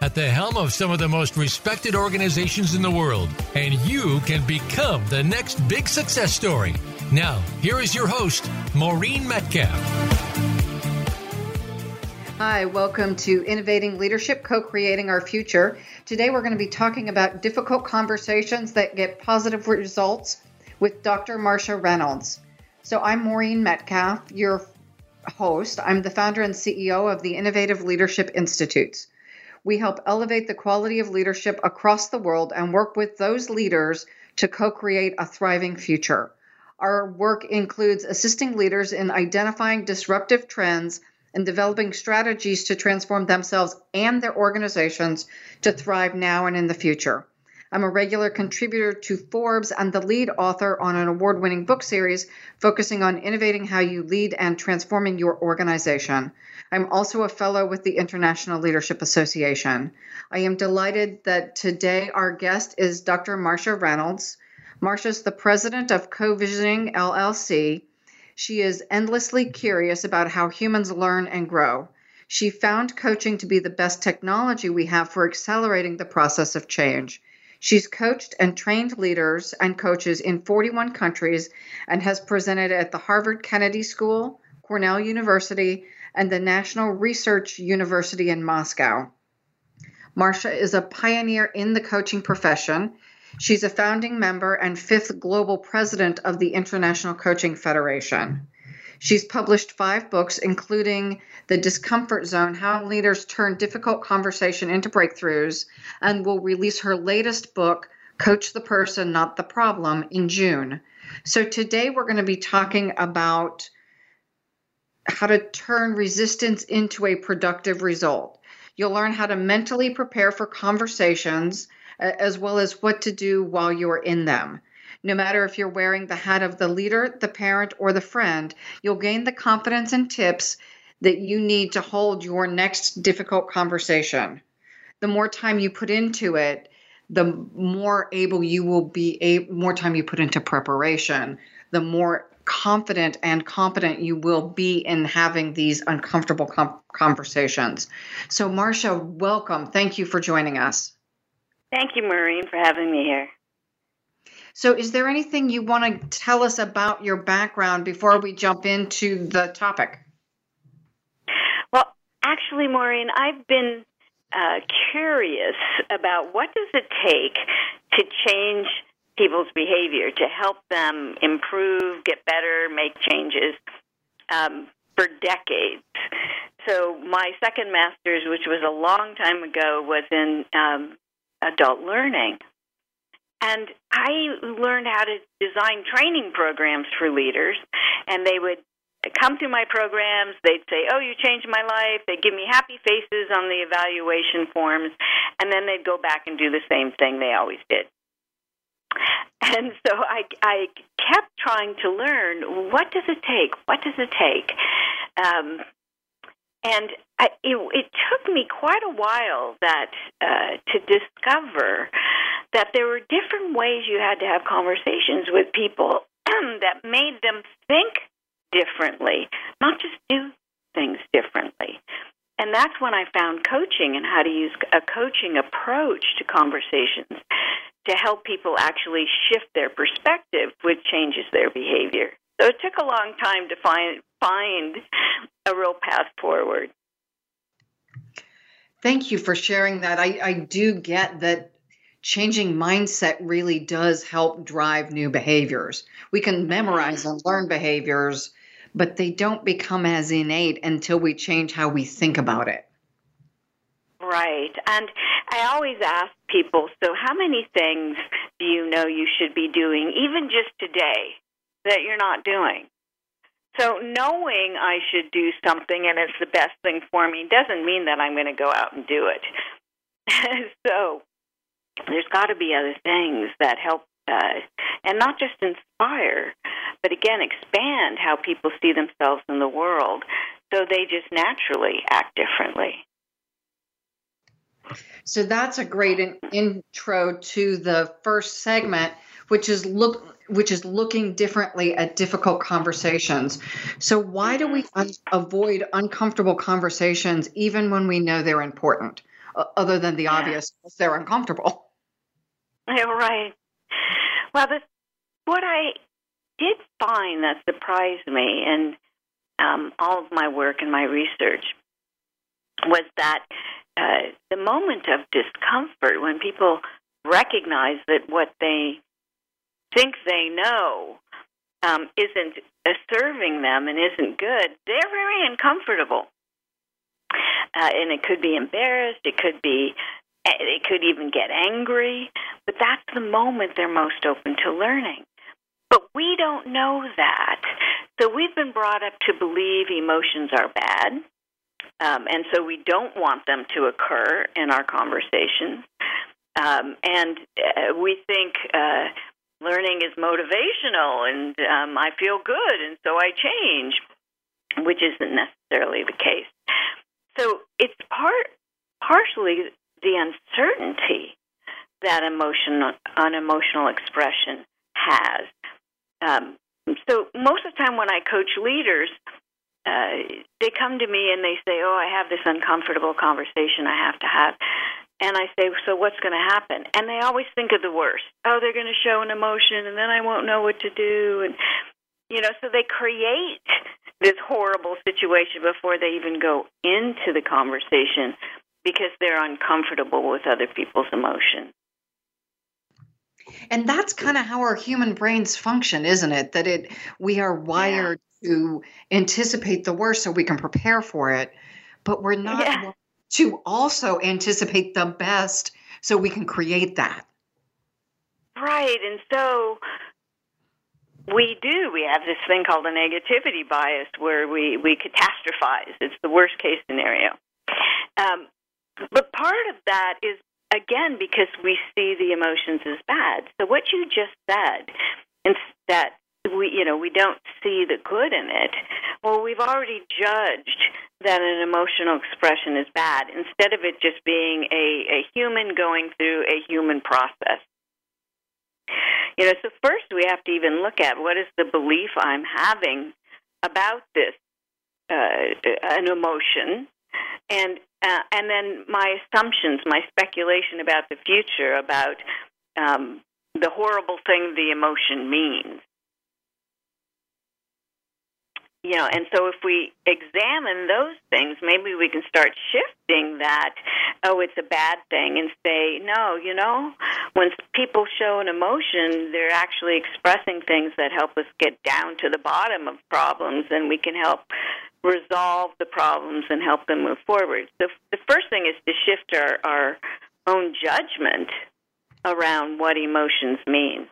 at the helm of some of the most respected organizations in the world, and you can become the next big success story. Now, here is your host, Maureen Metcalf. Hi, welcome to Innovating Leadership, Co-Creating Our Future. Today we're going to be talking about difficult conversations that get positive results with Dr. Marcia Reynolds. So I'm Maureen Metcalf, your host. I'm the founder and CEO of the Innovative Leadership Institutes. We help elevate the quality of leadership across the world and work with those leaders to co-create a thriving future. Our work includes assisting leaders in identifying disruptive trends and developing strategies to transform themselves and their organizations to thrive now and in the future. I'm a regular contributor to Forbes and the lead author on an award-winning book series focusing on innovating how you lead and transforming your organization. I'm also a fellow with the International Leadership Association. I am delighted that today our guest is Dr. Marcia Reynolds. Marcia's the president of CoVisioning LLC. She is endlessly curious about how humans learn and grow. She found coaching to be the best technology we have for accelerating the process of change. She's coached and trained leaders and coaches in 41 countries and has presented at the Harvard Kennedy School, Cornell University, and the National Research University in Moscow. Marcia is a pioneer in the coaching profession. She's a founding member and fifth global president of the International Coaching Federation. She's published 5 books, including The Discomfort Zone, How Leaders Turn Difficult Conversation into Breakthroughs, and will release her latest book, Coach the Person, Not the Problem, in June. So today we're going to be talking about how to turn resistance into a productive result. You'll learn how to mentally prepare for conversations, as well as what to do while you're in them. No matter if you're wearing the hat of the leader, the parent, or the friend, you'll gain the confidence and tips that you need to hold your next difficult conversation. The more time you put into it, the more able you will be, more time you put into preparation, the more confident and competent you will be in having these uncomfortable conversations. So, Marcia, welcome. Thank you for joining us. Thank you, Maureen, for having me here. So is there anything you want to tell us about your background before we jump into the topic? Well, actually, Maureen, I've been curious about what does it take to change people's behavior, to help them improve, get better, make changes for decades. So my second master's, which was a long time ago, was in adult learning. And I learned how to design training programs for leaders, and they would come to my programs, they'd say, oh, you changed my life, they'd give me happy faces on the evaluation forms, and then they'd go back and do the same thing they always did. And so I kept trying to learn, what does it take? What does it take? It took me quite a while to discover that there were different ways you had to have conversations with people that made them think differently, not just do things differently. And that's when I found coaching and how to use a coaching approach to conversations to help people actually shift their perspective, which changes their behavior. So it took a long time to find a real path forward. Thank you for sharing that. I do get that changing mindset really does help drive new behaviors. We can memorize and learn behaviors, but they don't become as innate until we change how we think about it. Right. And I always ask people, so how many things do you know you should be doing, even just today, that you're not doing? So knowing I should do something and it's the best thing for me doesn't mean that I'm going to go out and do it. So there's got to be other things that help and not just inspire, but again, expand how people see themselves in the world so they just naturally act differently. So that's a great intro to the first segment, which is looking differently at difficult conversations. So why do we avoid uncomfortable conversations even when we know they're important, other than the obvious, they're uncomfortable? Yeah, right. Well, what I did find that surprised me in all of my work and my research was that the moment of discomfort, when people recognize that what they think they know isn't serving them and isn't good, they're very uncomfortable. And it could be embarrassed, it could even get angry, but that's the moment they're most open to learning. But we don't know that. So we've been brought up to believe emotions are bad, and so we don't want them to occur in our conversations. We think learning is motivational, and I feel good, and so I change, which isn't necessarily the case. So it's partially the uncertainty that unemotional expression has. So most of the time when I coach leaders, they come to me and they say, oh, I have this uncomfortable conversation I have to have. And I say, so what's going to happen? And they always think of the worst. Oh, they're going to show an emotion, and then I won't know what to do. And, you know, so they create this horrible situation before they even go into the conversation because they're uncomfortable with other people's emotions. And that's kind of how our human brains function, isn't it? That we are wired to anticipate the worst so we can prepare for it, but we're not wired to also anticipate the best so we can create that. Right, and so we do. We have this thing called a negativity bias where we catastrophize. It's the worst case scenario. But part of that is, again, because we see the emotions as bad. So what you just said, and that we don't see the good in it, well, we've already judged that an emotional expression is bad instead of it just being a human going through a human process. You know, so first we have to even look at what is the belief I'm having about this, an emotion, and then my assumptions, my speculation about the future, about the horrible thing the emotion means. You know, and so if we examine those things, maybe we can start shifting that, oh, it's a bad thing, and say, no, you know, when people show an emotion, they're actually expressing things that help us get down to the bottom of problems, and we can help resolve the problems and help them move forward. So the first thing is to shift our own judgment around what emotions mean.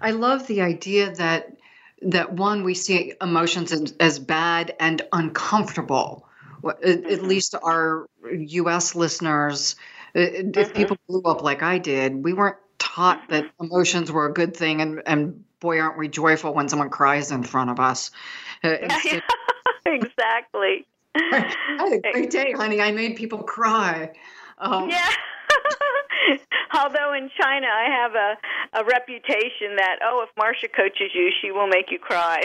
I love the idea that one, we see emotions as bad and uncomfortable, at least our U.S. listeners. If people blew up like I did, we weren't taught that emotions were a good thing, and boy, aren't we joyful when someone cries in front of us. Exactly. I had a great day, honey. I made people cry. Although in China, I have a reputation that, if Marcia coaches you, she will make you cry.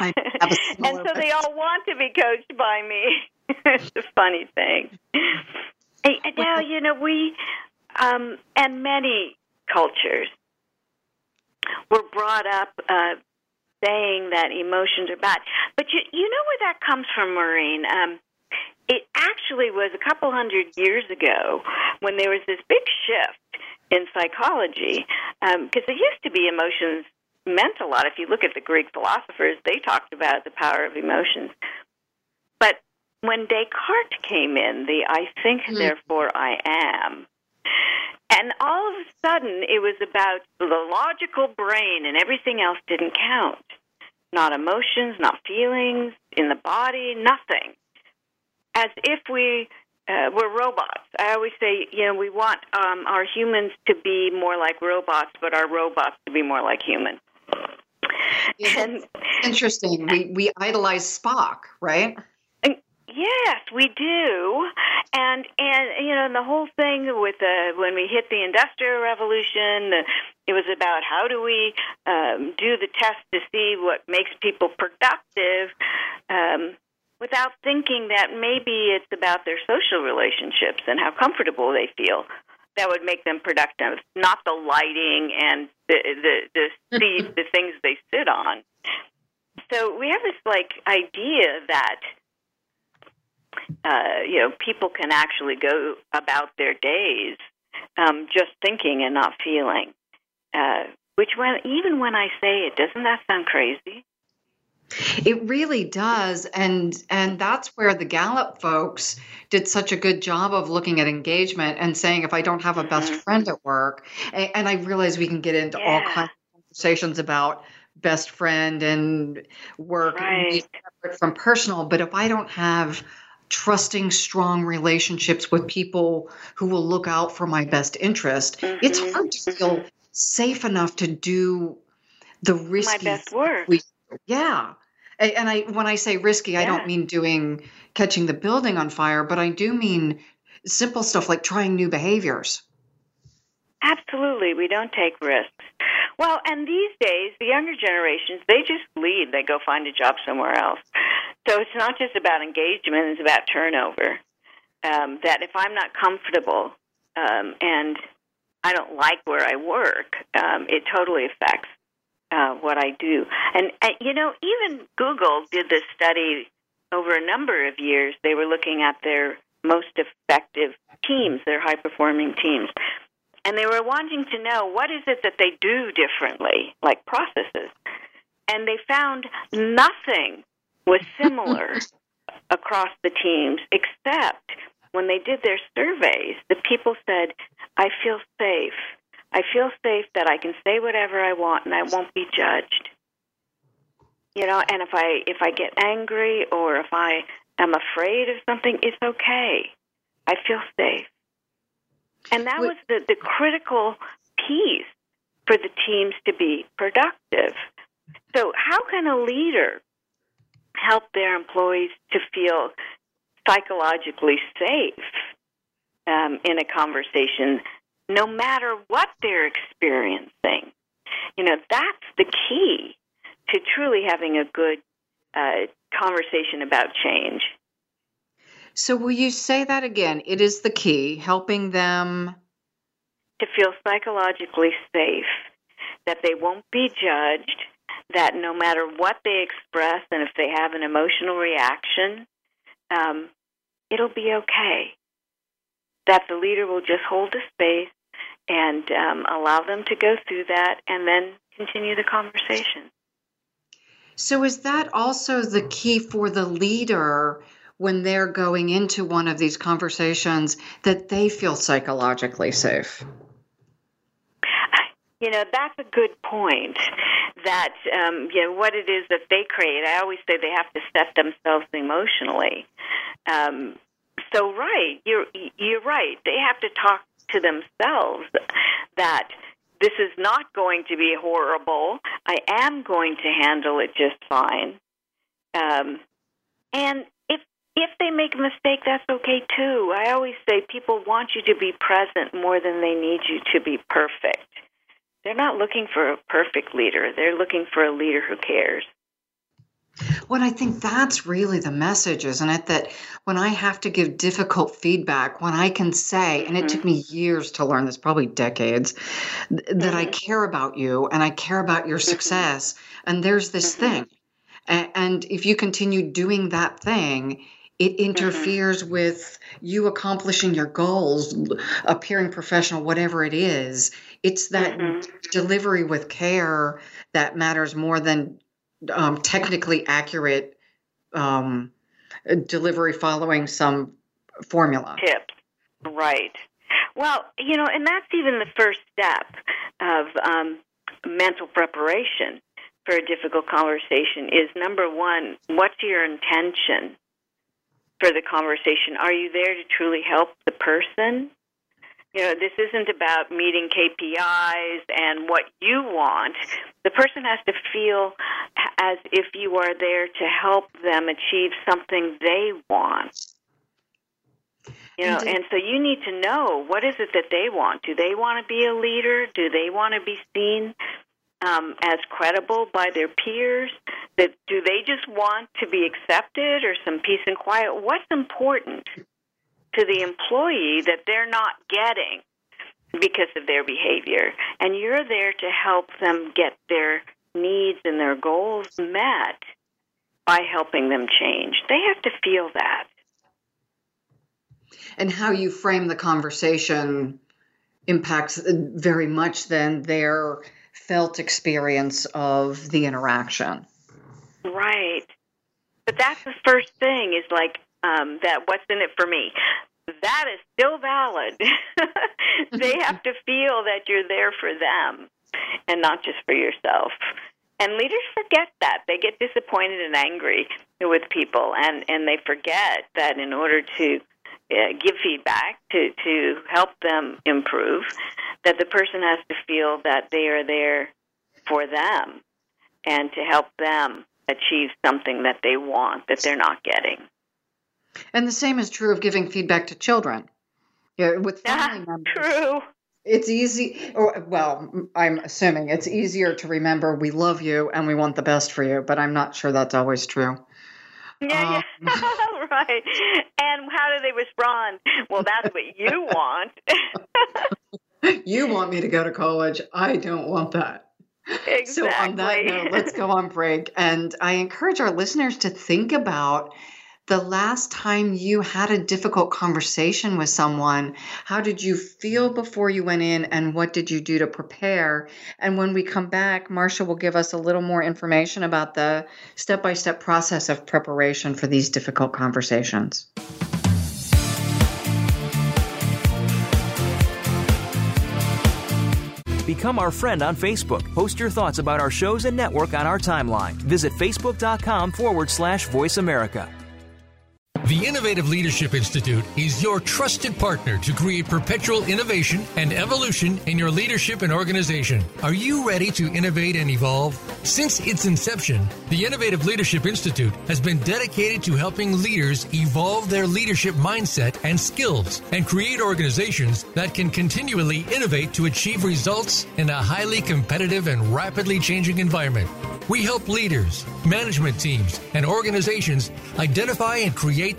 And so they all want to be coached by me. It's a funny thing. Now, you know, we, and many cultures, were brought up saying that emotions are bad. But you know where that comes from, Maureen? It actually was a couple hundred years ago when there was this big shift in psychology, because there used to be emotions meant a lot. If you look at the Greek philosophers, they talked about the power of emotions. But when Descartes came in, the I think, therefore I am, and all of a sudden it was about the logical brain and everything else didn't count. Not emotions, not feelings, in the body, nothing. As if we We're robots. I always say, we want our humans to be more like robots, but our robots to be more like humans. Yeah, and interesting. We idolize Spock, right? Yes, we do. And the whole thing with when we hit the Industrial Revolution, it was about how do we do the test to see what makes people productive without thinking that maybe it's about their social relationships and how comfortable they feel. That would make them productive, not the lighting and the things they sit on. So we have this idea that people can actually go about their days just thinking and not feeling. Even when I say it, doesn't that sound crazy? It really does, and that's where the Gallup folks did such a good job of looking at engagement and saying, if I don't have a best friend at work, and I realize we can get into all kinds of conversations about best friend and work separate from personal, but if I don't have trusting, strong relationships with people who will look out for my best interest, it's hard to feel safe enough to do the risky my best work. Yeah. And when I say risky, I don't mean catching the building on fire, but I do mean simple stuff like trying new behaviors. Absolutely. We don't take risks. Well, and these days, the younger generations, they just leave. They go find a job somewhere else. So it's not just about engagement. It's about turnover. That if I'm not comfortable and I don't like where I work, it totally affects what I do. And, even Google did this study over a number of years. They were looking at their most effective teams, their high-performing teams. And they were wanting to know, what is it that they do differently, like processes? And they found nothing was similar across the teams, except when they did their surveys, the people said, I feel safe. I feel safe that I can say whatever I want and I won't be judged. And if I get angry or if I am afraid of something, it's okay. I feel safe. And that was the critical piece for the teams to be productive. So how can a leader help their employees to feel psychologically safe in a conversation, no matter what they're experiencing? That's the key to truly having a good conversation about change. So will you say that again? It is the key, helping them to feel psychologically safe, that they won't be judged, that no matter what they express and if they have an emotional reaction, it'll be okay, that the leader will just hold the space and allow them to go through that and then continue the conversation. So is that also the key for the leader when they're going into one of these conversations, that they feel psychologically safe? That's a good point, that what it is that they create. I always say they have to set themselves emotionally. So right, you're right. They have to talk to themselves that this is not going to be horrible. I am going to handle it just fine. And if they make a mistake, that's okay too. I always say people want you to be present more than they need you to be perfect. They're not looking for a perfect leader. They're looking for a leader who cares. Well, I think that's really the message, isn't it? That when I have to give difficult feedback, when I can say, and it took me years to learn this, probably decades, that I care about you and I care about your success. And there's this thing. And if you continue doing that thing, it interferes with you accomplishing your goals, appearing professional, whatever it is. It's that delivery with care that matters more than technically accurate delivery following some formula. Tips, right. Well, and that's even the first step of mental preparation for a difficult conversation is, number one, what's your intention? further conversation. Are you there to truly help the person? You know, this isn't about meeting KPIs and what you want. The person has to feel as if you are there to help them achieve something they want. You know, and so you need to know, what is it that they want? Do they want to be a leader? Do they want to be seen as credible by their peers? Do they just want to be accepted or some peace and quiet? What's important to the employee that they're not getting because of their behavior? And you're there to help them get their needs and their goals met by helping them change. They have to feel that. And how you frame the conversation impacts very much then their felt experience of the interaction. Right. But that's the first thing is like that what's in it for me. That is still valid. They have to feel that you're there for them and not just for yourself. And leaders forget that. They get disappointed and angry with people, and they forget that in order to give feedback to help them improve, that the person has to feel that they are there for them and to help them achieve something that they want that they're not getting. And the same is true of giving feedback to children. Yeah, with family members. True. It's easy, or, well, I'm assuming it's easier to remember we love you and we want the best for you, but I'm not sure that's always true. Yeah, yeah. Right. And how do they respond? Well, that's what you want. You want me to go to college. I don't want that. Exactly. So on that note, let's go on break. And I encourage our listeners to think about the last time you had a difficult conversation with someone. How did you feel before you went in, and what did you do to prepare? And when we come back, Marcia will give us a little more information about the step-by-step process of preparation for these difficult conversations. Become our friend on Facebook. Post your thoughts about our shows and network on our timeline. Visit facebook.com/Voice America. The Innovative Leadership Institute is your trusted partner to create perpetual innovation and evolution in your leadership and organization. Are you ready to innovate and evolve? Since its inception, the Innovative Leadership Institute has been dedicated to helping leaders evolve their leadership mindset and skills and create organizations that can continually innovate to achieve results in a highly competitive and rapidly changing environment. We help leaders, management teams, and organizations identify and create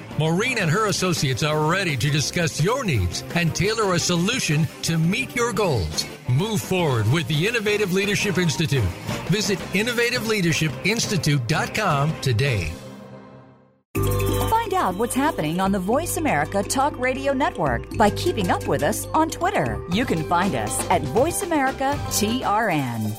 Maureen and her associates are ready to discuss your needs and tailor a solution to meet your goals. Move forward with the Innovative Leadership Institute. Visit innovativeleadershipinstitute.com today. Find out what's happening on the Voice America Talk Radio Network by keeping up with us on Twitter. You can find us at VoiceAmericaTRN.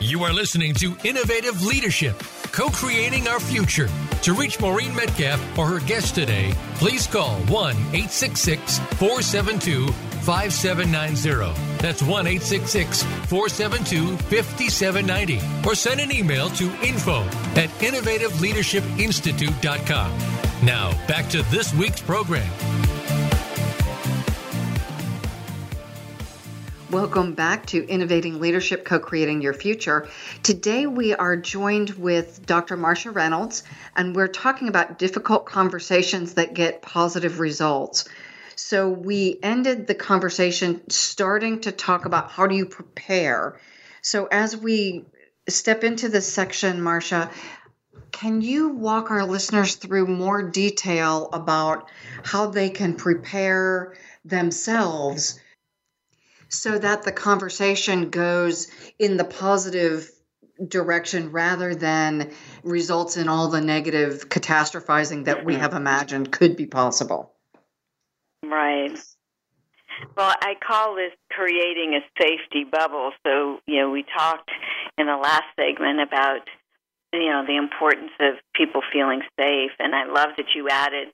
You are listening to Innovative Leadership, co-creating our future. To reach Maureen Metcalf or her guest today, please call 1-866-472-5790. That's 1-866-472-5790. Or send an email to info@innovativeleadershipinstitute.com. Now, back to this week's program. Welcome back to Innovating Leadership, Co-Creating Your Future. Today we are joined with Dr. Marcia Reynolds, and we're talking about difficult conversations that get positive results. So we ended the conversation starting to talk about how do you prepare. So as we step into this section, Marcia, can you walk our listeners through more detail about how they can prepare themselves so that the conversation goes in the positive direction rather than results in all the negative catastrophizing that we have imagined could be possible? Right. Well, I call this creating a safety bubble. So, you know, we talked in the last segment about, you know, the importance of people feeling safe. And I love that you added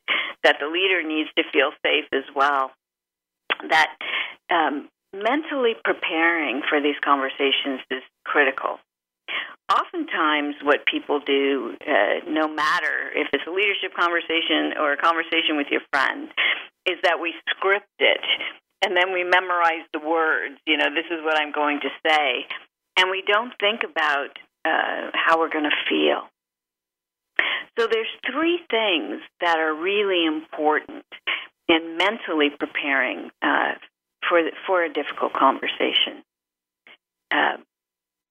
that the leader needs to feel safe as well. That mentally preparing for these conversations is critical. Oftentimes what people do, no matter if it's a leadership conversation or a conversation with your friend, is that we script it and then we memorize the words. You know, this is what I'm going to say. And we don't think about how we're going to feel. So there's three things that are really important in mentally preparing for a difficult conversation.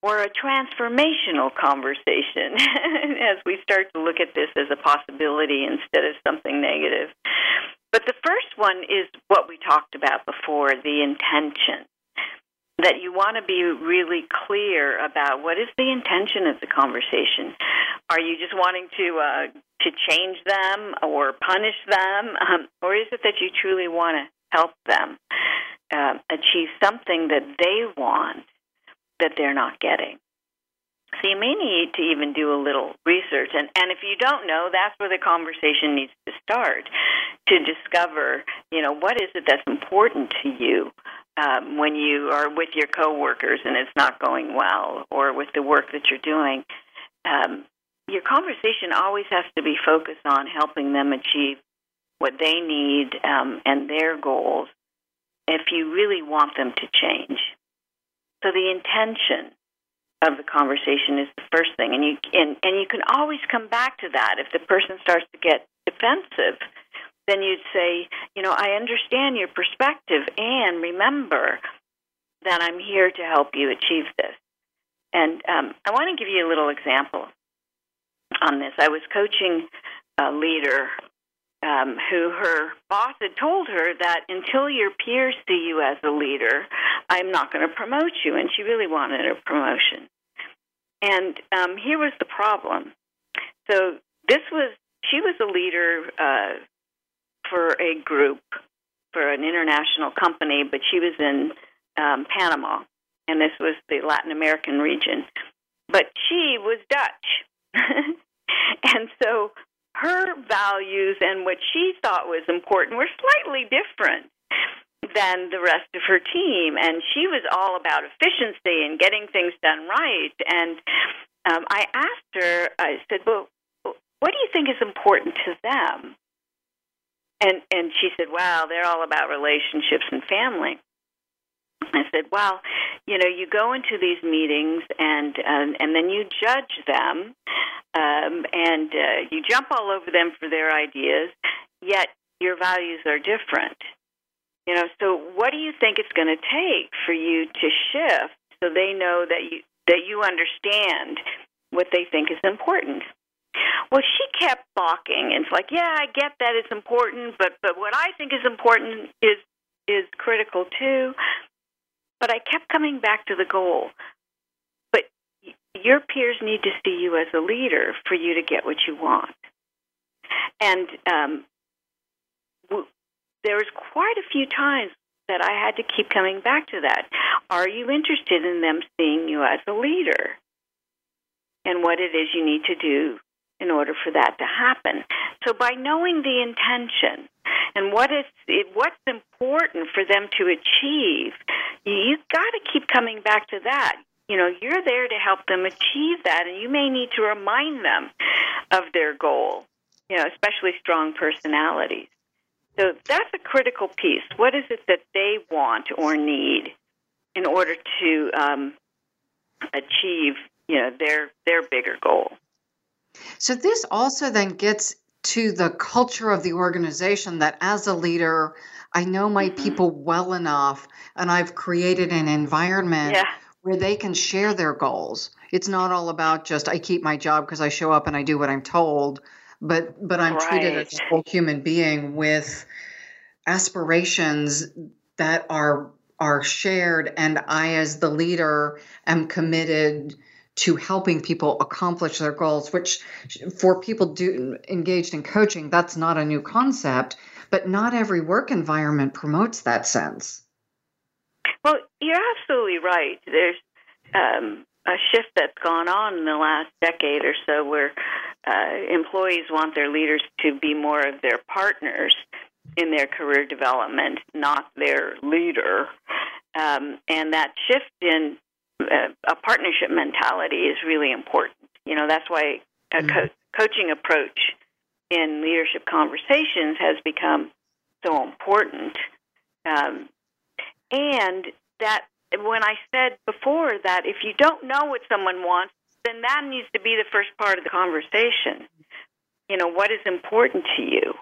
Or a transformational conversation as we start to look at this as a possibility instead of something negative. But the first one is what we talked about before, the intention, that you want to be really clear about what is the intention of the conversation. Are you just wanting to change them or punish them, or is it that you truly want to help them achieve something that they want that they're not getting? So you may need to even do a little research. And if you don't know, that's where the conversation needs to start, to discover, you know, what is it that's important to you when you are with your coworkers and it's not going well, or with the work that you're doing. Your conversation always has to be focused on helping them achieve what they need and their goals if you really want them to change. So the intention of the conversation is the first thing, and you can always come back to that. If the person starts to get defensive, then you'd say, you know, I understand your perspective, and remember that I'm here to help you achieve this. And I want to give you a little example on this. I was coaching a leader who her boss had told her that until your peers see you as a leader, I'm not going to promote you. And she really wanted a promotion. And here was the problem. So she was a leader for a group, for an international company, but she was in Panama, and this was the Latin American region. But she was Dutch. And so her values and what she thought was important were slightly different than the rest of her team. And she was all about efficiency and getting things done right. And I asked her, I said, well, what do you think is important to them? And she said, well, they're all about relationships and family. I said, well, you know, you go into these meetings and then you judge them and you jump all over them for their ideas, yet your values are different. You know, so what do you think it's going to take for you to shift so they know that you understand what they think is important? Well, she kept balking. It's like, yeah, I get that it's important, but what I think is important is critical too. But I kept coming back to the goal. But your peers need to see you as a leader for you to get what you want. And there was quite a few times that I had to keep coming back to that. Are you interested in them seeing you as a leader and what it is you need to do in order for that to happen? So by knowing the intention and what's important for them to achieve, you've got to keep coming back to that. You know, you're there to help them achieve that, and you may need to remind them of their goal, you know, especially strong personalities. So that's a critical piece. What is it that they want or need in order to achieve, you know, their bigger goal? So this also then gets to the culture of the organization, that as a leader, I know my people well enough, and I've created an environment where they can share their goals. It's not all about just I keep my job because I show up and I do what I'm told. But I'm treated as a whole human being with aspirations that are shared, and I, as the leader, am committed to helping people accomplish their goals, which for people engaged in coaching, that's not a new concept. but not every work environment promotes that sense. Well, you're absolutely right. There's a shift that's gone on in the last decade or so where employees want their leaders to be more of their partners in their career development, not their leader. And that shift in a partnership mentality is really important. You know, that's why a coaching approach in leadership conversations has become so important. And that when I said before that if you don't know what someone wants, then that needs to be the first part of the conversation. You know, what is important to you?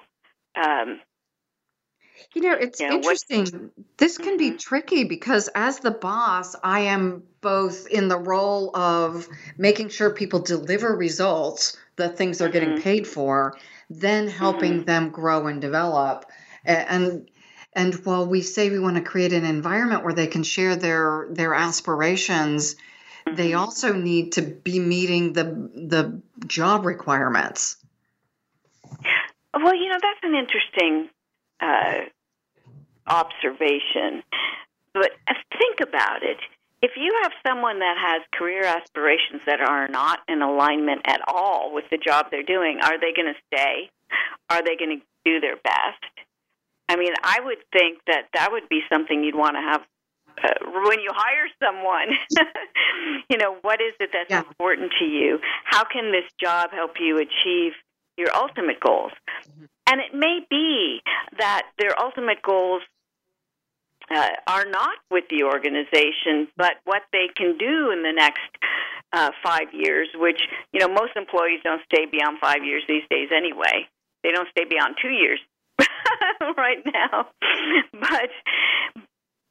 You know, it's interesting. This can be tricky because as the boss, I am both in the role of making sure people deliver results, the things they're getting paid for, then helping them grow and develop. And while we say we want to create an environment where they can share their aspirations, they also need to be meeting the job requirements. Well, you know, that's an interesting observation. But think about it. If you have someone that has career aspirations that are not in alignment at all with the job they're doing, are they going to stay? Are they going to do their best? I mean, I would think that that would be something you'd want to have when you hire someone. You know, what is it that's important to you? How can this job help you achieve your ultimate goals? And it may be that their ultimate goals are not with the organization, but what they can do in the next 5 years, which, you know, most employees don't stay beyond 5 years these days anyway. They don't stay beyond 2 years right now.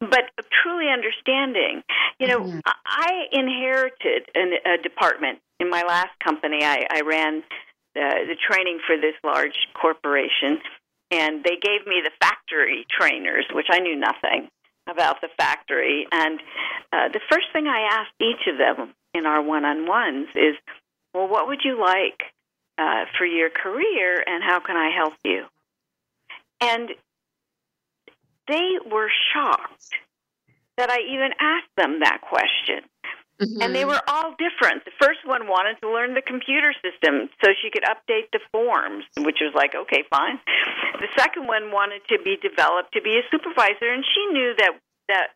But truly understanding, you know, I inherited a department in my last company. I ran the training for this large corporation, and they gave me the factory trainers, which I knew nothing about the factory. And the first thing I asked each of them in our one-on-ones is, well, what would you like for your career, and how can I help you? And they were shocked that I even asked them that question. And they were all different. The first one wanted to learn the computer system so she could update the forms, which was like, okay, fine. The second one wanted to be developed to be a supervisor, and she knew that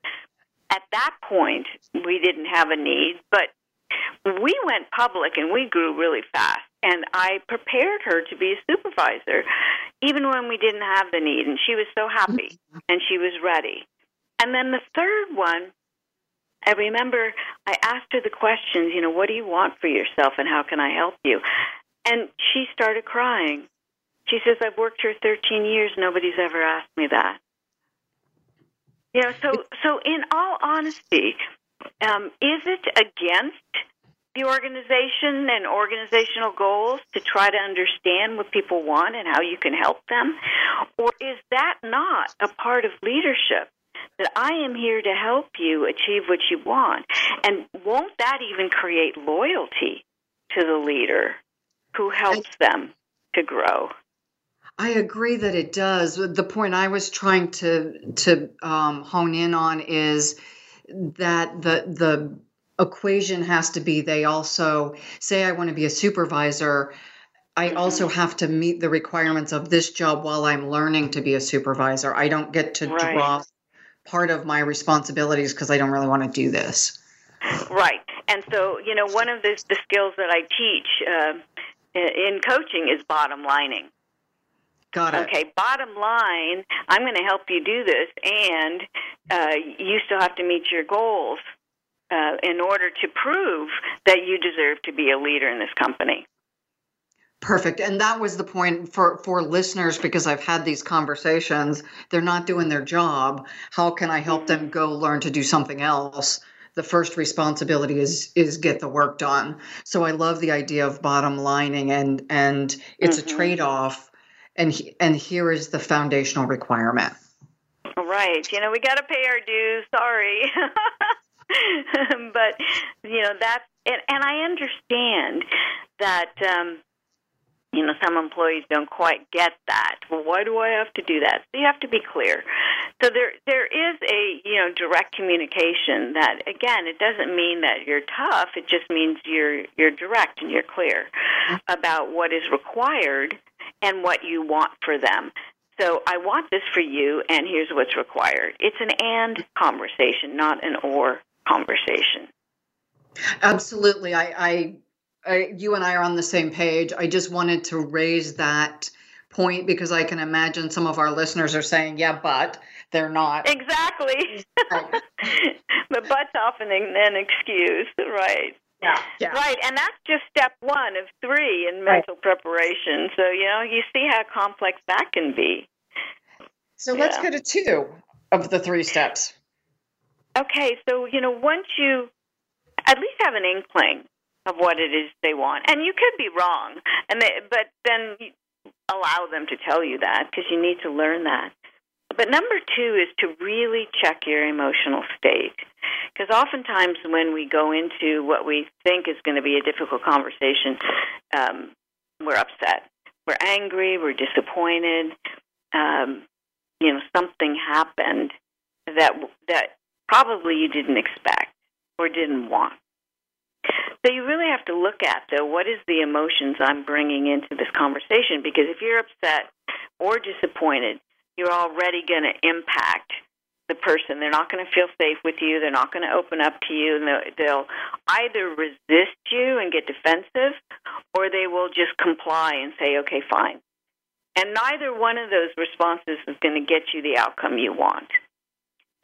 at that point we didn't have a need, but we went public and we grew really fast. And I prepared her to be a supervisor even when we didn't have the need, and she was so happy and she was ready. And then the third one, I remember I asked her the questions, you know, what do you want for yourself and how can I help you? And she started crying. She says, I've worked here 13 years. Nobody's ever asked me that. You know, so in all honesty, is it against the organization and organizational goals to try to understand what people want and how you can help them? Or is that not a part of leadership? That I am here to help you achieve what you want. And won't that even create loyalty to the leader who helps them to grow? I agree that it does. The point I was trying to hone in on is that the equation has to be, they also say, I want to be a supervisor. I also have to meet the requirements of this job while I'm learning to be a supervisor. I don't get to drop part of my responsibilities because I don't really want to do this. Right. And so, you know, one of the skills that I teach in coaching is bottom lining. Got it. Okay, bottom line, I'm going to help you do this, and you still have to meet your goals in order to prove that you deserve to be a leader in this company. Perfect. And that was the point for listeners, because I've had these conversations. They're not doing their job. How can I help them go learn to do something else? The first responsibility is get the work done. So I love the idea of bottom lining, and it's a trade-off. And here is the foundational requirement. Right. You know, we got to pay our dues. Sorry. But, you know, that's, and I understand that, you know, some employees don't quite get that. Well, why do I have to do that? So you have to be clear. So there is a, you know, direct communication that, again, it doesn't mean that you're tough. It just means you're direct and you're clear about what is required and what you want for them. So I want this for you, and here's what's required. It's an and conversation, not an or conversation. Absolutely. I you and I are on the same page. I just wanted to raise that point because I can imagine some of our listeners are saying, yeah, but they're not. Exactly. The but's often an excuse, right? Yeah, yeah. Right, and that's just step one of three in mental preparation. So, you know, you see how complex that can be. So let's go to two of the three steps. Okay, so, you know, once you at least have an inkling of what it is they want, and you could be wrong, but then you allow them to tell you that because you need to learn that. But number two is to really check your emotional state, because oftentimes when we go into what we think is going to be a difficult conversation, we're upset, we're angry, we're disappointed. You know, something happened that probably you didn't expect or didn't want. So you really have to look at, though, what is the emotions I'm bringing into this conversation? Because if you're upset or disappointed, you're already going to impact the person. They're not going to feel safe with you. They're not going to open up to you. And they'll either resist you and get defensive, or they will just comply and say, okay, fine. And neither one of those responses is going to get you the outcome you want.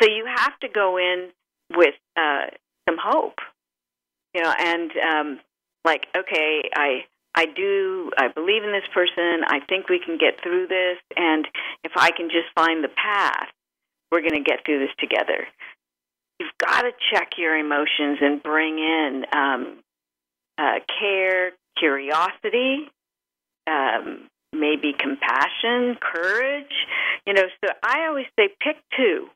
So you have to go in with some hope, you know, and like, okay, I believe in this person, I think we can get through this, and if I can just find the path, we're going to get through this together. You've got to check your emotions and bring in care, curiosity, maybe compassion, courage. You know, so I always say pick two.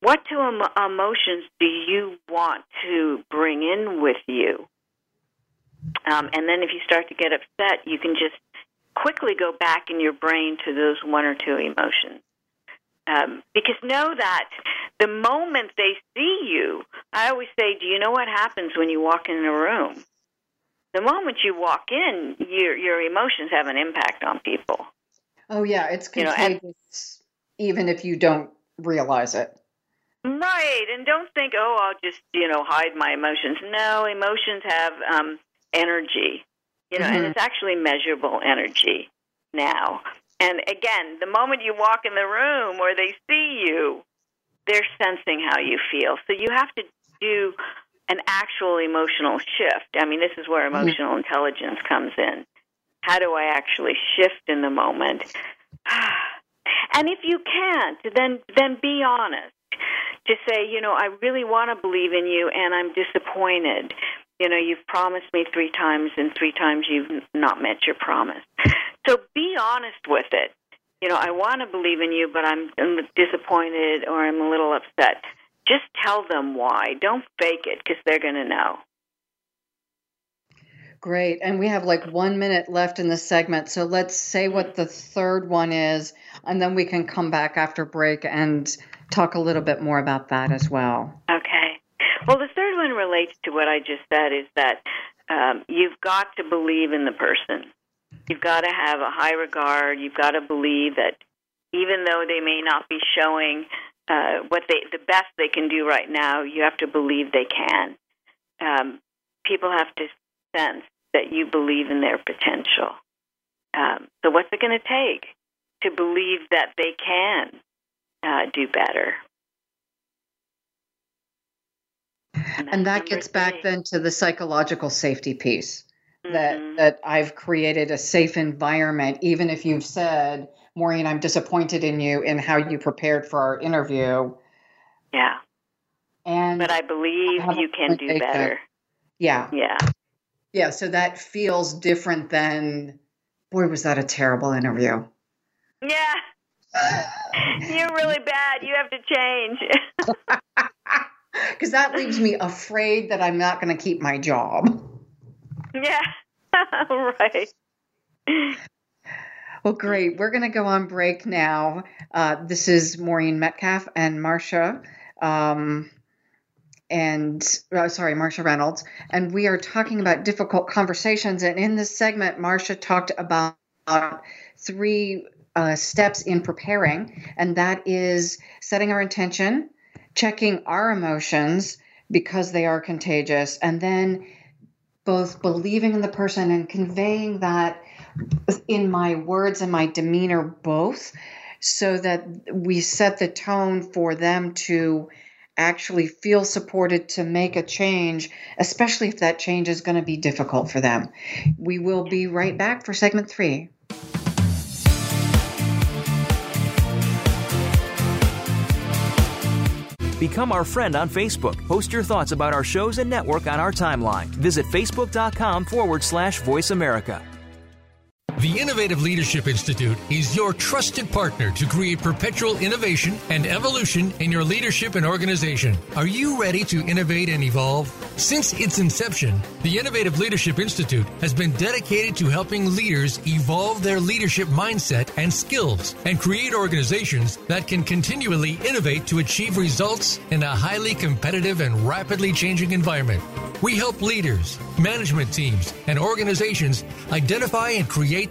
What two emotions do you want to bring in with you? And then if you start to get upset, you can just quickly go back in your brain to those one or two emotions. Because know that the moment they see you, I always say, do you know what happens when you walk in a room? The moment you walk in, your emotions have an impact on people. Oh, yeah, it's contagious, you know, even if you don't realize it. Right, and don't think, oh, I'll just, you know, hide my emotions. No, emotions have energy, you know, and it's actually measurable energy now. And again, the moment you walk in the room or they see you, they're sensing how you feel. So you have to do an actual emotional shift. I mean, this is where emotional intelligence comes in. How do I actually shift in the moment? And if you can't, then be honest. Just say, you know, I really want to believe in you, and I'm disappointed. You know, you've promised me 3 times, and 3 times you've not met your promise. So be honest with it. You know, I want to believe in you, but I'm disappointed or I'm a little upset. Just tell them why. Don't fake it, because they're going to know. Great. And we have like 1 minute left in this segment. So let's say what the third one is, and then we can come back after break and talk a little bit more about that as well. Okay. Well, the third one relates to what I just said, is that you've got to believe in the person. You've got to have a high regard. You've got to believe that even though they may not be showing the best they can do right now, you have to believe they can. People have to sense that you believe in their potential. So what's it going to take to believe that they can do better? And that gets back then to the psychological safety piece, that I've created a safe environment, even if you've said, Maureen, I'm disappointed in you and how you prepared for our interview. Yeah. But I believe you can do better. Yeah. Yeah. Yeah. So that feels different than, boy, was that a terrible interview. Yeah. You're really bad. You have to change. Because that leaves me afraid that I'm not going to keep my job. Yeah, right. Well, great. We're going to go on break now. This is Maureen Metcalf and Marcia, Marcia Reynolds. And we are talking about difficult conversations. And in this segment, Marcia talked about three steps in preparing, and that is setting our intention, checking our emotions because they are contagious, and then both believing in the person and conveying that in my words and my demeanor both, so that we set the tone for them to actually feel supported to make a change, especially if that change is going to be difficult for them. We will be right back for segment 3. Become our friend on Facebook. Post your thoughts about our shows and network on our timeline. Visit facebook.com/Voice America. The Innovative Leadership Institute is your trusted partner to create perpetual innovation and evolution in your leadership and organization. Are you ready to innovate and evolve? Since its inception, the Innovative Leadership Institute has been dedicated to helping leaders evolve their leadership mindset and skills and create organizations that can continually innovate to achieve results in a highly competitive and rapidly changing environment. We help leaders, management teams, and organizations identify and create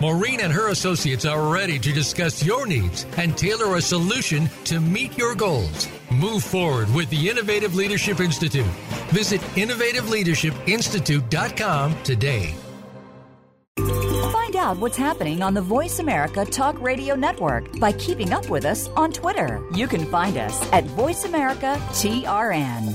Maureen and her associates are ready to discuss your needs and tailor a solution to meet your goals. Move forward with the Innovative Leadership Institute. Visit innovativeleadershipinstitute.com today. Find out what's happening on the Voice America Talk Radio Network by keeping up with us on Twitter. You can find us at Voice America TRN.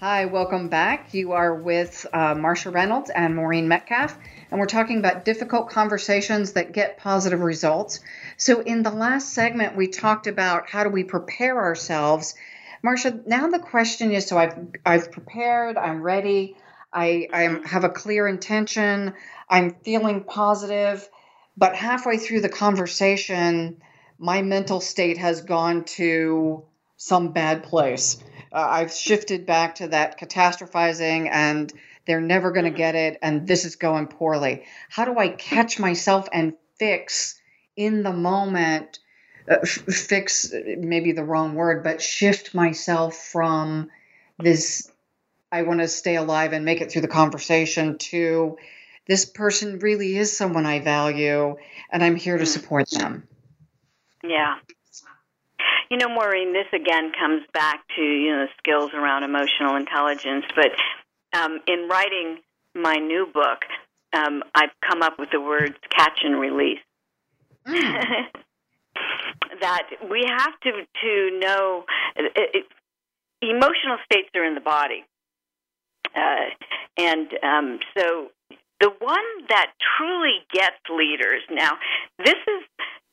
Hi, welcome back. You are with Marcia Reynolds and Maureen Metcalf, and we're talking about difficult conversations that get positive results. So in the last segment, we talked about how do we prepare ourselves. Marcia, now the question is, so I've prepared, I'm ready, I have a clear intention, I'm feeling positive, but halfway through the conversation, my mental state has gone to some bad place. I've shifted back to that catastrophizing and they're never going to get it and this is going poorly. How do I catch myself and fix in the moment, fix maybe the wrong word, but shift myself from this, I want to stay alive and make it through the conversation, to this person really is someone I value and I'm here to support them? Yeah. You know, Maureen, this again comes back to, you know, skills around emotional intelligence. But in writing my new book, I've come up with the words catch and release. That we have to know emotional states are in the body. So the one that truly gets leaders, now, this is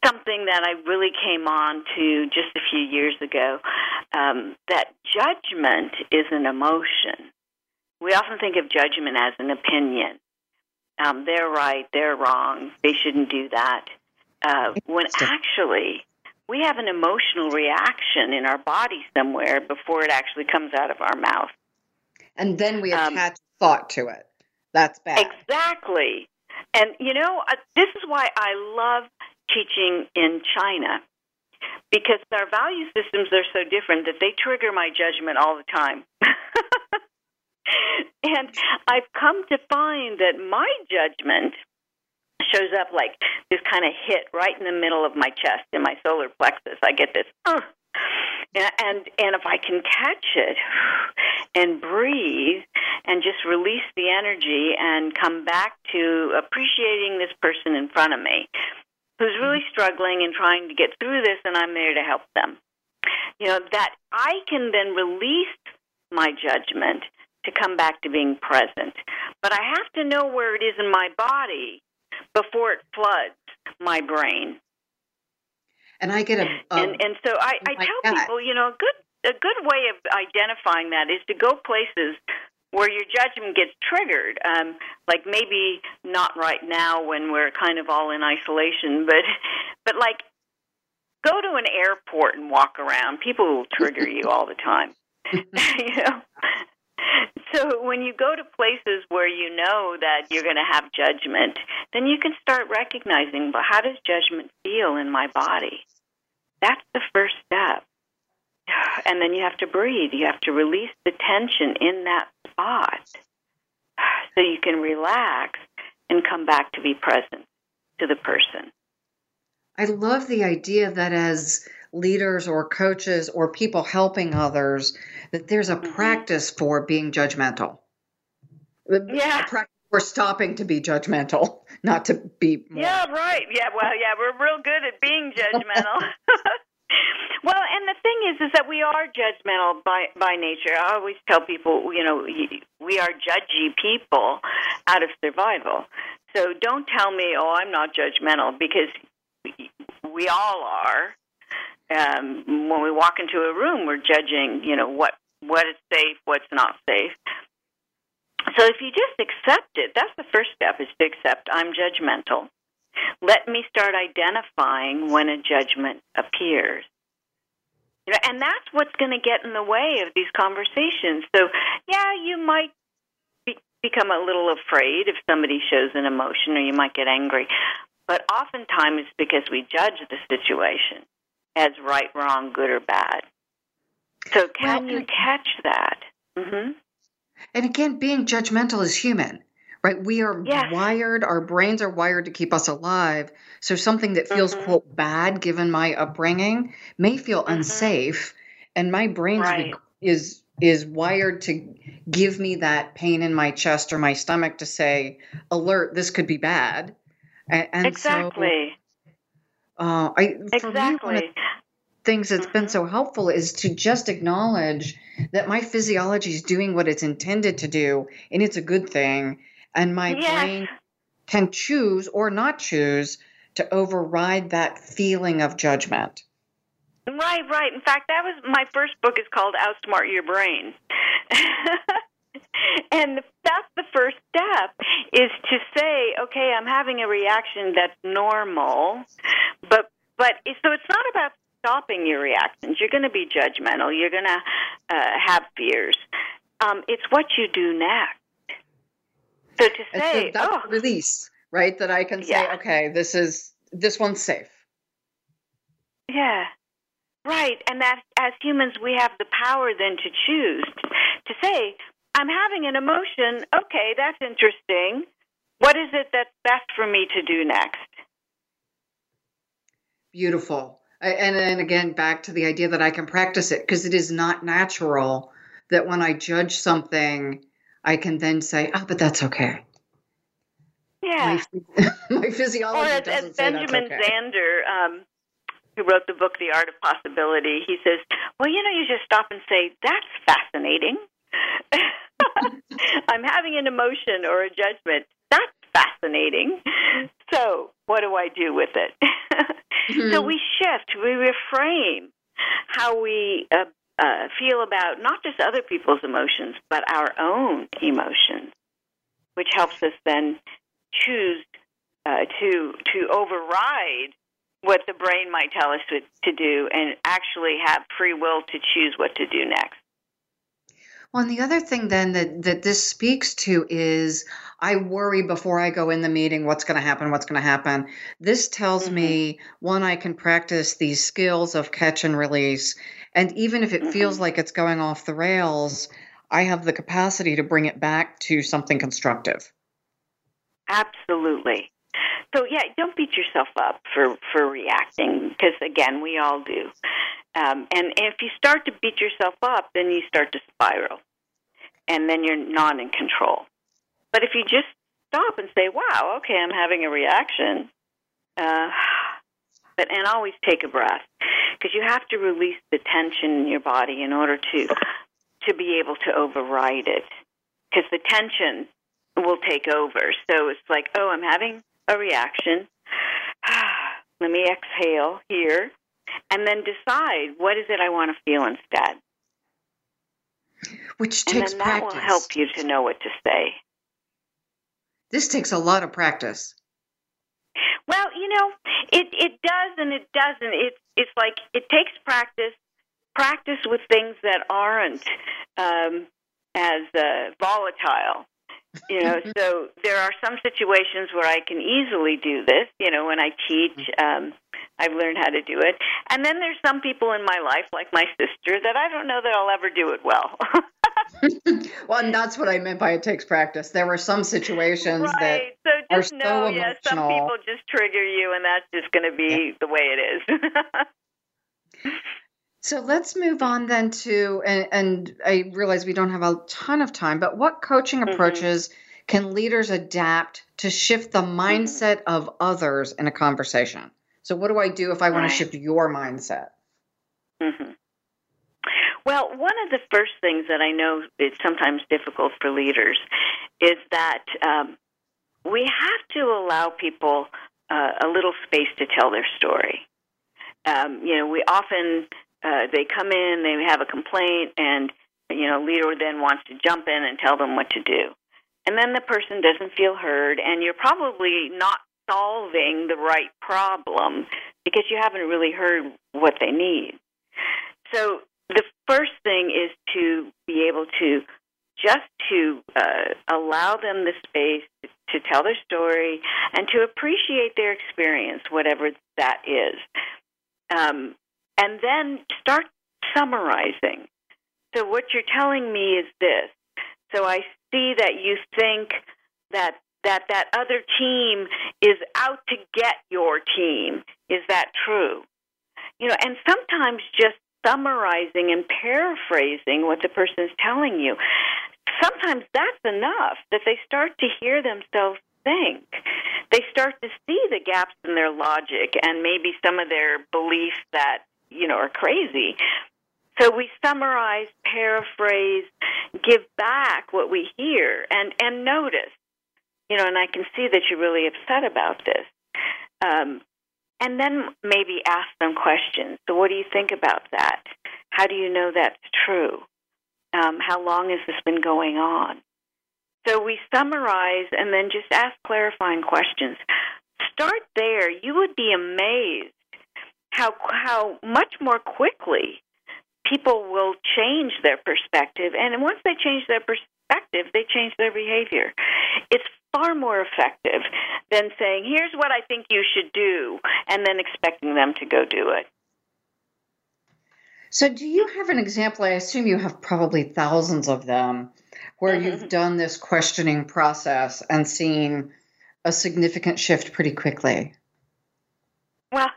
something that I really came on to just a few years ago, that judgment is an emotion. We often think of judgment as an opinion. They're right, they're wrong, they shouldn't do that. When actually, we have an emotional reaction in our body somewhere before it actually comes out of our mouth. And then we attach thought to it. That's bad. Exactly. And, you know, this is why I love teaching in China, because our value systems are so different that they trigger my judgment all the time. And I've come to find that my judgment shows up like this kind of hit right in the middle of my chest, in my solar plexus. I get this, and if I can catch it and breathe and just release the energy and come back to appreciating this person in front of me who's really struggling and trying to get through this, and I'm there to help them. You know, that I can then release my judgment to come back to being present. But I have to know where it is in my body before it floods my brain. And I get so I tell people, you know, a good way of identifying that is to go places where your judgment gets triggered, like maybe not right now when we're kind of all in isolation, but like go to an airport and walk around. People will trigger you all the time. You know? So when you go to places where you know that you're going to have judgment, then you can start recognizing, well, how does judgment feel in my body? That's the first step. And then you have to breathe. You have to release the tension in that spot so you can relax and come back to be present to the person. I love the idea that as leaders or coaches or people helping others, that there's a practice for being judgmental. Yeah. A practice for stopping to be judgmental, not to be more. Yeah, right. Yeah, well, yeah, we're real good at being judgmental. Well, and the thing is that we are judgmental by nature. I always tell people, you know, we are judgy people out of survival. So don't tell me, oh, I'm not judgmental, because we all are. When we walk into a room, we're judging, you know, what is safe, what's not safe. So if you just accept it, that's the first step, is to accept I'm judgmental. Let me start identifying when a judgment appears. You know, and that's what's going to get in the way of these conversations. So, yeah, you might become a little afraid if somebody shows an emotion, or you might get angry. But oftentimes it's because we judge the situation as right, wrong, good, or bad. So can you catch that? Mm-hmm. And again, being judgmental is human, right? We are wired, our brains are wired to keep us alive. So something that feels, quote, bad, given my upbringing, may feel unsafe. And my brain is wired to give me that pain in my chest or my stomach to say, alert, this could be bad. And exactly. So, for me, one of the things that's been so helpful is to just acknowledge that my physiology is doing what it's intended to do, and it's a good thing. And my brain can choose or not choose to override that feeling of judgment. Right, right. In fact, that was my first book is called Outsmart Your Brain. And that's the first step, is to say, okay, I'm having a reaction that's normal, but so it's not about stopping your reactions. You're going to be judgmental. You're going to have fears. It's what you do next. So to say, release, right? That I can say, okay, this one's safe. Yeah. Right, and that as humans we have the power then to choose to say, I'm having an emotion, okay, that's interesting. What is it that's best for me to do next? Beautiful. And then again, back to the idea that I can practice it, because it is not natural that when I judge something, I can then say, oh, but that's okay. Yeah. My physiology doesn't say that's okay. Benjamin Zander, who wrote the book, The Art of Possibility, he says, well, you know, you just stop and say, that's fascinating. I'm having an emotion or a judgment. That's fascinating. So what do I do with it? So we shift, we reframe how we feel about not just other people's emotions, but our own emotions, which helps us then choose to override what the brain might tell us to do and actually have free will to choose what to do next. Well, and the other thing then that this speaks to is I worry before I go in the meeting, what's going to happen. This tells me, one, I can practice these skills of catch and release. And even if it feels like it's going off the rails, I have the capacity to bring it back to something constructive. Absolutely. So, yeah, don't beat yourself up for reacting, because, again, we all do. And if you start to beat yourself up, then you start to spiral, and then you're not in control. But if you just stop and say, wow, okay, I'm having a reaction, and always take a breath, because you have to release the tension in your body in order to be able to override it, because the tension will take over. So it's like, oh, I'm having a reaction. Let me exhale here, and then decide what is it I want to feel instead. Which takes practice. And then that will help you to know what to say. This takes a lot of practice. Well, you know, it does and it doesn't. It's like it takes practice with things that aren't as volatile. You know, so there are some situations where I can easily do this. You know, when I teach, I've learned how to do it. And then there's some people in my life, like my sister, that I don't know that I'll ever do it well. Well, and that's what I meant by it takes practice. There were some situations that are so emotional. Some people just trigger you, and that's just going to be the way it is. So let's move on then to, and I realize we don't have a ton of time, but what coaching approaches can leaders adapt to shift the mindset of others in a conversation? So what do I do if I want to shift your mindset? Mm-hmm. Well, one of the first things that I know is sometimes difficult for leaders is that we have to allow people a little space to tell their story. You know, we often, they come in, they have a complaint, and, you know, leader then wants to jump in and tell them what to do. And then the person doesn't feel heard, and you're probably not solving the right problem because you haven't really heard what they need. So the first thing is to be able to just to allow them the space to tell their story and to appreciate their experience, whatever that is, and then start summarizing. So what you're telling me is this. So I see that you think that other team is out to get your team. Is that true? You know, and sometimes just summarizing and paraphrasing what the person is telling you, sometimes that's enough that they start to hear themselves think. They start to see the gaps in their logic and maybe some of their beliefs that, you know, are crazy. So we summarize, paraphrase, give back what we hear and notice, you know, and I can see that you're really upset about this. And then maybe ask them questions. So what do you think about that? How do you know that's true? How long has this been going on? So we summarize and then just ask clarifying questions. Start there. You would be amazed how much more quickly people will change their perspective. And once they change their perspective, they change their behavior. It's far more effective than saying, here's what I think you should do, and then expecting them to go do it. So do you have an example, I assume you have probably thousands of them, where you've done this questioning process and seen a significant shift pretty quickly? Well,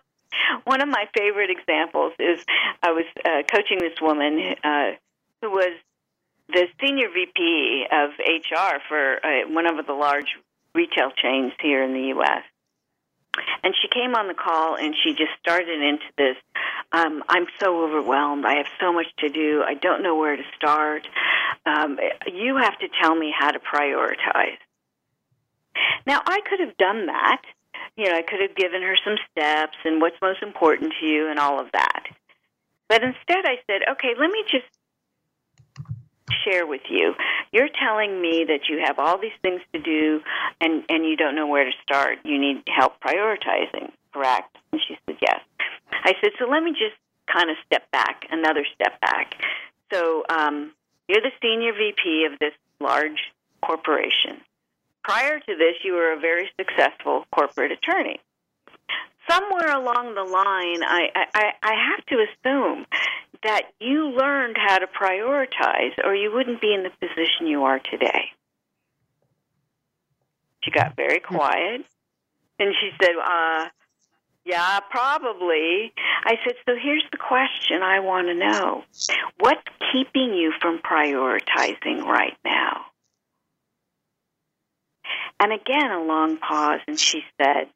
one of my favorite examples is I was coaching this woman who was the senior VP of HR for one of the large retail chains here in the U.S. And she came on the call, and she just started into this, I'm so overwhelmed. I have so much to do. I don't know where to start. You have to tell me how to prioritize. Now, I could have done that. You know, I could have given her some steps and what's most important to you and all of that. But instead I said, okay, let me just share with you. You're telling me that you have all these things to do and you don't know where to start. You need help prioritizing, correct? And she said, yes. I said, so let me just kind of step back, another step back. So you're the senior VP of this large corporation. Prior to this, you were a very successful corporate attorney. Somewhere along the line, I have to assume that you learned how to prioritize or you wouldn't be in the position you are today. She got very quiet. And she said, yeah, probably. I said, so here's the question I want to know. What's keeping you from prioritizing right now? And again, a long pause, and she said,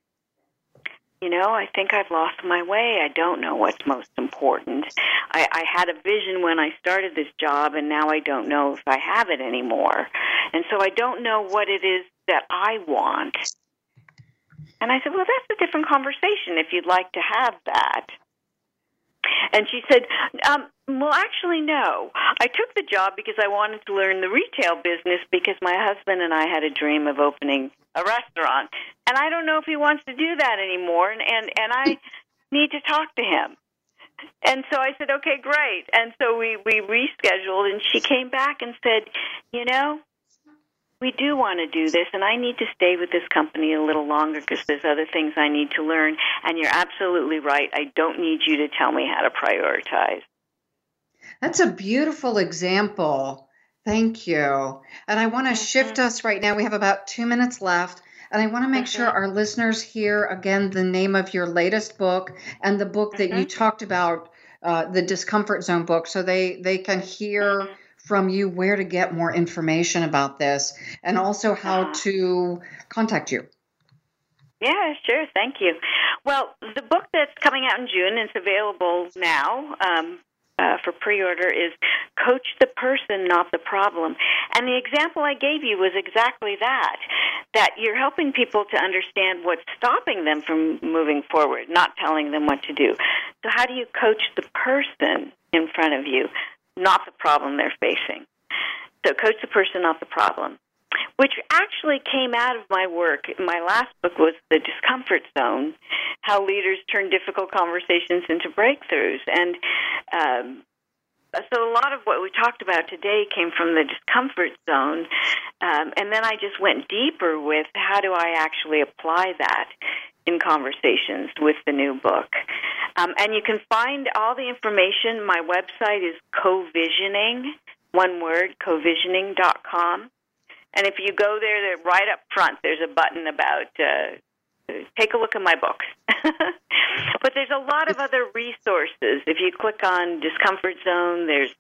you know, I think I've lost my way. I don't know what's most important. I had a vision when I started this job, and now I don't know if I have it anymore. And so I don't know what it is that I want. And I said, well, that's a different conversation if you'd like to have that. And she said, well, actually, no. I took the job because I wanted to learn the retail business because my husband and I had a dream of opening a restaurant. And I don't know if he wants to do that anymore, and I need to talk to him. And so I said, okay, great. And so we rescheduled, and she came back and said, you know, we do want to do this, and I need to stay with this company a little longer because there's other things I need to learn. And you're absolutely right. I don't need you to tell me how to prioritize. That's a beautiful example. Thank you. And I want to shift us right now. We have about 2 minutes left. And I want to make sure our listeners hear, again, the name of your latest book and the book that you talked about, the Discomfort Zone book, so they can hear from you where to get more information about this and also how to contact you. Yeah, sure. Thank you. Well, the book that's coming out in June, and it's available now for pre-order, is Coach the Person, Not the Problem. And the example I gave you was exactly that, that you're helping people to understand what's stopping them from moving forward, not telling them what to do. So how do you coach the person in front of you, not the problem they're facing? So Coach the Person, Not the Problem, which actually came out of my work. My last book was The Discomfort Zone, How Leaders Turn Difficult Conversations into Breakthroughs. And so a lot of what we talked about today came from The Discomfort Zone. And then I just went deeper with how do I actually apply that in conversations with the new book. And you can find all the information. My website is CoVisioning, one word, CoVisioning.com. And if you go there, right up front, there's a button about take a look at my book. But there's a lot of other resources. If you click on Discomfort Zone, there's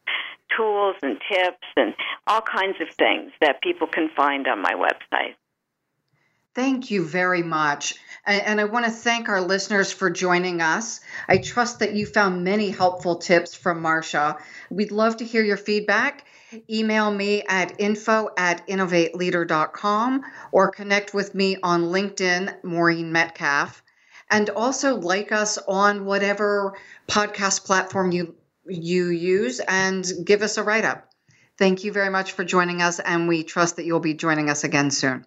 tools and tips and all kinds of things that people can find on my website. Thank you very much. And I want to thank our listeners for joining us. I trust that you found many helpful tips from Marcia. We'd love to hear your feedback. Email me at info@innovateleader.com or connect with me on LinkedIn, Maureen Metcalf. And also like us on whatever podcast platform you use and give us a write-up. Thank you very much for joining us, and we trust that you'll be joining us again soon.